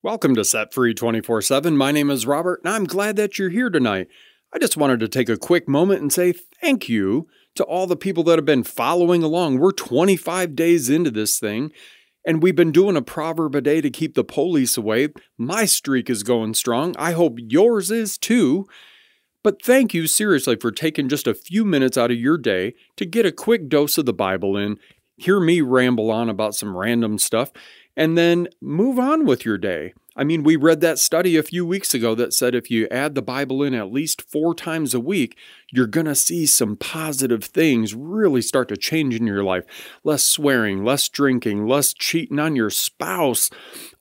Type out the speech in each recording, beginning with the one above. Welcome to Set Free 24-7. My name is Robert, and I'm glad that you're here tonight. I just wanted to take a quick moment and say thank you to all the people that have been following along. We're 25 days into this thing, and we've been doing a proverb a day to keep the police away. My streak is going strong. I hope yours is too. But thank you seriously for taking just a few minutes out of your day to get a quick dose of the Bible in, hear me ramble on about some random stuff, and then move on with your day. I mean, we read that study a few weeks ago that said if you add the Bible in at least 4 times a week, you're going to see some positive things really start to change in your life. Less swearing, less drinking, less cheating on your spouse,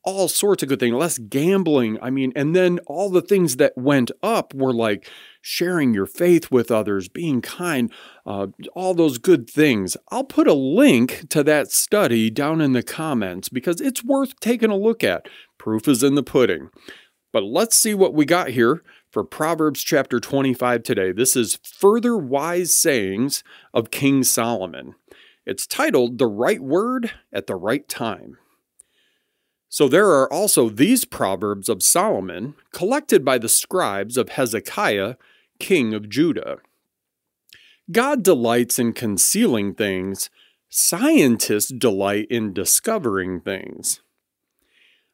all sorts of good things, less gambling. I mean, and then all the things that went up were like sharing your faith with others, being kind, all those good things. I'll put a link to that study down in the comments because it's worth taking a look at. Proof is in the pudding. But let's see what we got here for Proverbs chapter 25 today. This is Further Wise Sayings of King Solomon. It's titled The Right Word at the Right Time. So there are also these Proverbs of Solomon, collected by the scribes of Hezekiah, king of Judah. God delights in concealing things. Scientists delight in discovering things.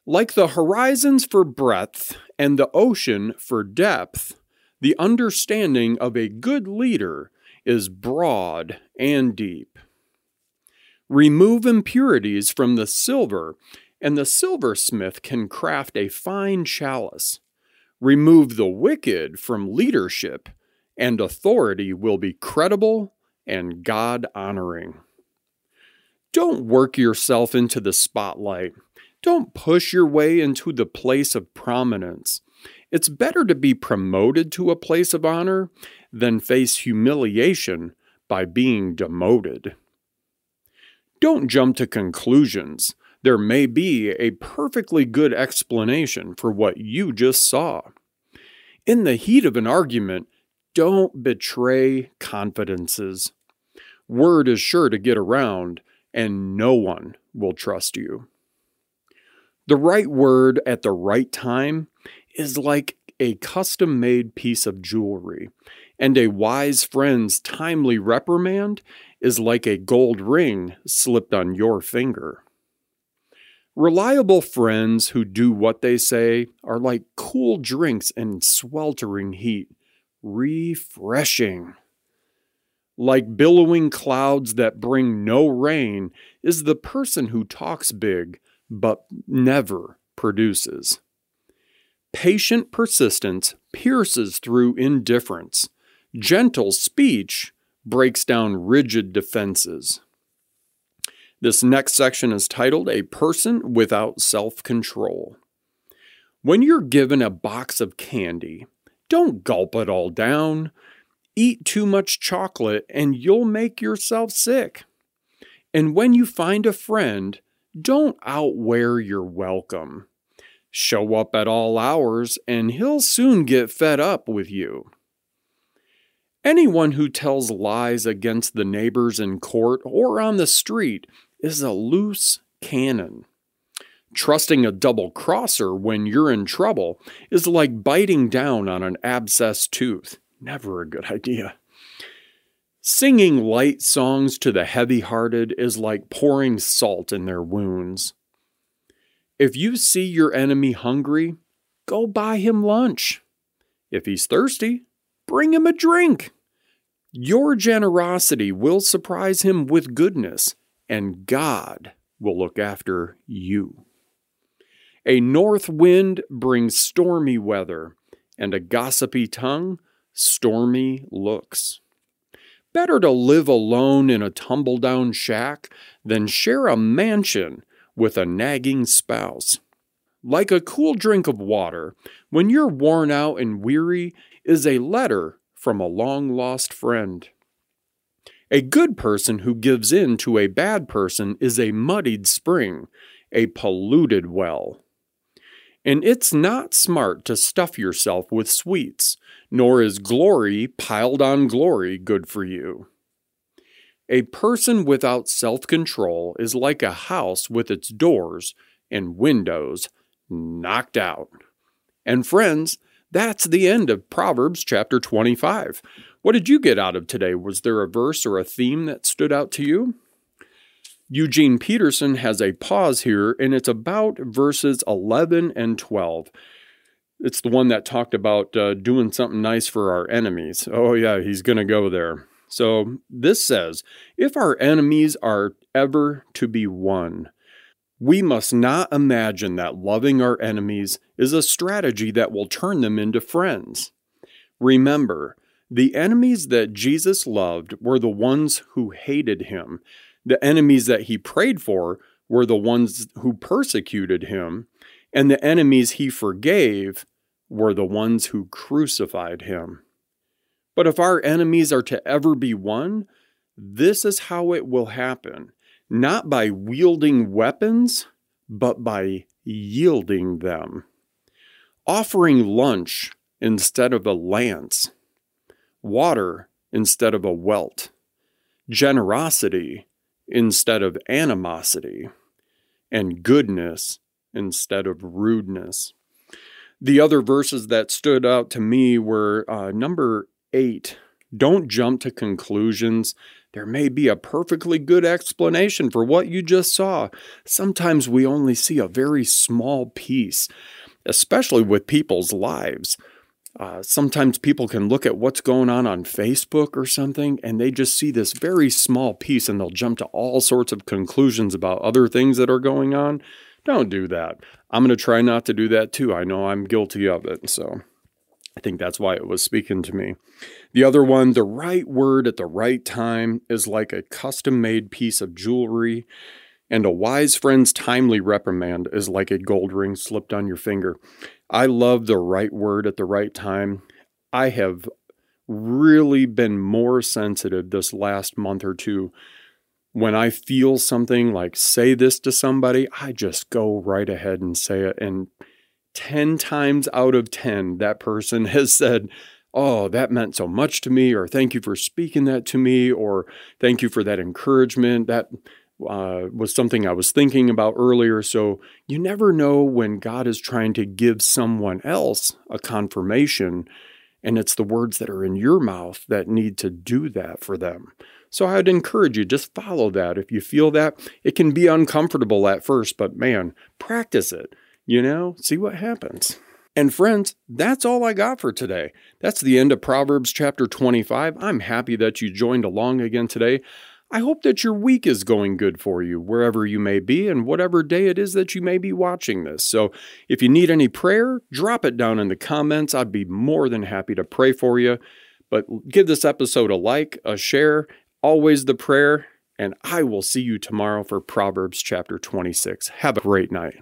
Like the horizons for breadth and the ocean for depth, the understanding of a good leader is broad and deep. Remove impurities from the silver, and the silversmith can craft a fine chalice. Remove the wicked from leadership, and authority will be credible and God-honoring. Don't work yourself into the spotlight. Don't push your way into the place of prominence. It's better to be promoted to a place of honor than face humiliation by being demoted. Don't jump to conclusions. There may be a perfectly good explanation for what you just saw. In the heat of an argument, don't betray confidences. Word is sure to get around, and no one will trust you. The right word at the right time is like a custom-made piece of jewelry, and a wise friend's timely reprimand is like a gold ring slipped on your finger. Reliable friends who do what they say are like cool drinks in sweltering heat. Refreshing. Like billowing clouds that bring no rain is the person who talks big but never produces. Patient persistence pierces through indifference. Gentle speech breaks down rigid defenses. This next section is titled A Person Without Self-Control. When you're given a box of candy, don't gulp it all down. Eat too much chocolate and you'll make yourself sick. And when you find a friend, don't outwear your welcome. Show up at all hours and he'll soon get fed up with you. Anyone who tells lies against the neighbors in court or on the street is a loose cannon. Trusting a double-crosser when you're in trouble is like biting down on an abscessed tooth. Never a good idea. Singing light songs to the heavy-hearted is like pouring salt in their wounds. If you see your enemy hungry, go buy him lunch. If he's thirsty, bring him a drink. Your generosity will surprise him with goodness, and God will look after you. A north wind brings stormy weather, and a gossipy tongue, stormy looks. Better to live alone in a tumble-down shack than share a mansion with a nagging spouse. Like a cool drink of water, when you're worn out and weary, is a letter from a long-lost friend. A good person who gives in to a bad person is a muddied spring, a polluted well. And it's not smart to stuff yourself with sweets, nor is glory piled on glory good for you. A person without self-control is like a house with its doors and windows knocked out. And friends, that's the end of Proverbs chapter 25. What did you get out of today? Was there a verse or a theme that stood out to you? Eugene Peterson has a pause here, and it's about verses 11 and 12. It's the one that talked about doing something nice for our enemies. Oh yeah, he's going to go there. So this says, if our enemies are ever to be won, we must not imagine that loving our enemies is a strategy that will turn them into friends. Remember, the enemies that Jesus loved were the ones who hated him. The enemies that he prayed for were the ones who persecuted him, and the enemies he forgave were the ones who crucified him. But if our enemies are to ever be won, this is how it will happen, not by wielding weapons, but by yielding them. Offering lunch instead of a lance, water instead of a welt, generosity instead of animosity, and goodness instead of rudeness. The other verses that stood out to me were number 8, don't jump to conclusions. There may be a perfectly good explanation for what you just saw. Sometimes we only see a very small piece, especially with people's lives. Sometimes people can look at what's going on Facebook or something, and they just see this very small piece, and they'll jump to all sorts of conclusions about other things that are going on. Don't do that. I'm going to try not to do that too. I know I'm guilty of it, so I think that's why it was speaking to me. The other one, the right word at the right time is like a custom-made piece of jewelry, and a wise friend's timely reprimand is like a gold ring slipped on your finger. I love the right word at the right time. I have really been more sensitive this last month or two. When I feel something like say this to somebody, I just go right ahead and say it, and 10 times out of 10, that person has said, oh, that meant so much to me, or thank you for speaking that to me, or thank you for that encouragement. That was something I was thinking about earlier. So you never know when God is trying to give someone else a confirmation, and it's the words that are in your mouth that need to do that for them. So I'd encourage you, just follow that. If you feel that, it can be uncomfortable at first, but man, practice it. You know, see what happens. And friends, that's all I got for today. That's the end of Proverbs chapter 25. I'm happy that you joined along again today. I hope that your week is going good for you, wherever you may be and whatever day it is that you may be watching this. So if you need any prayer, drop it down in the comments. I'd be more than happy to pray for you. But give this episode a like, a share, always the prayer, and I will see you tomorrow for Proverbs chapter 26. Have a great night.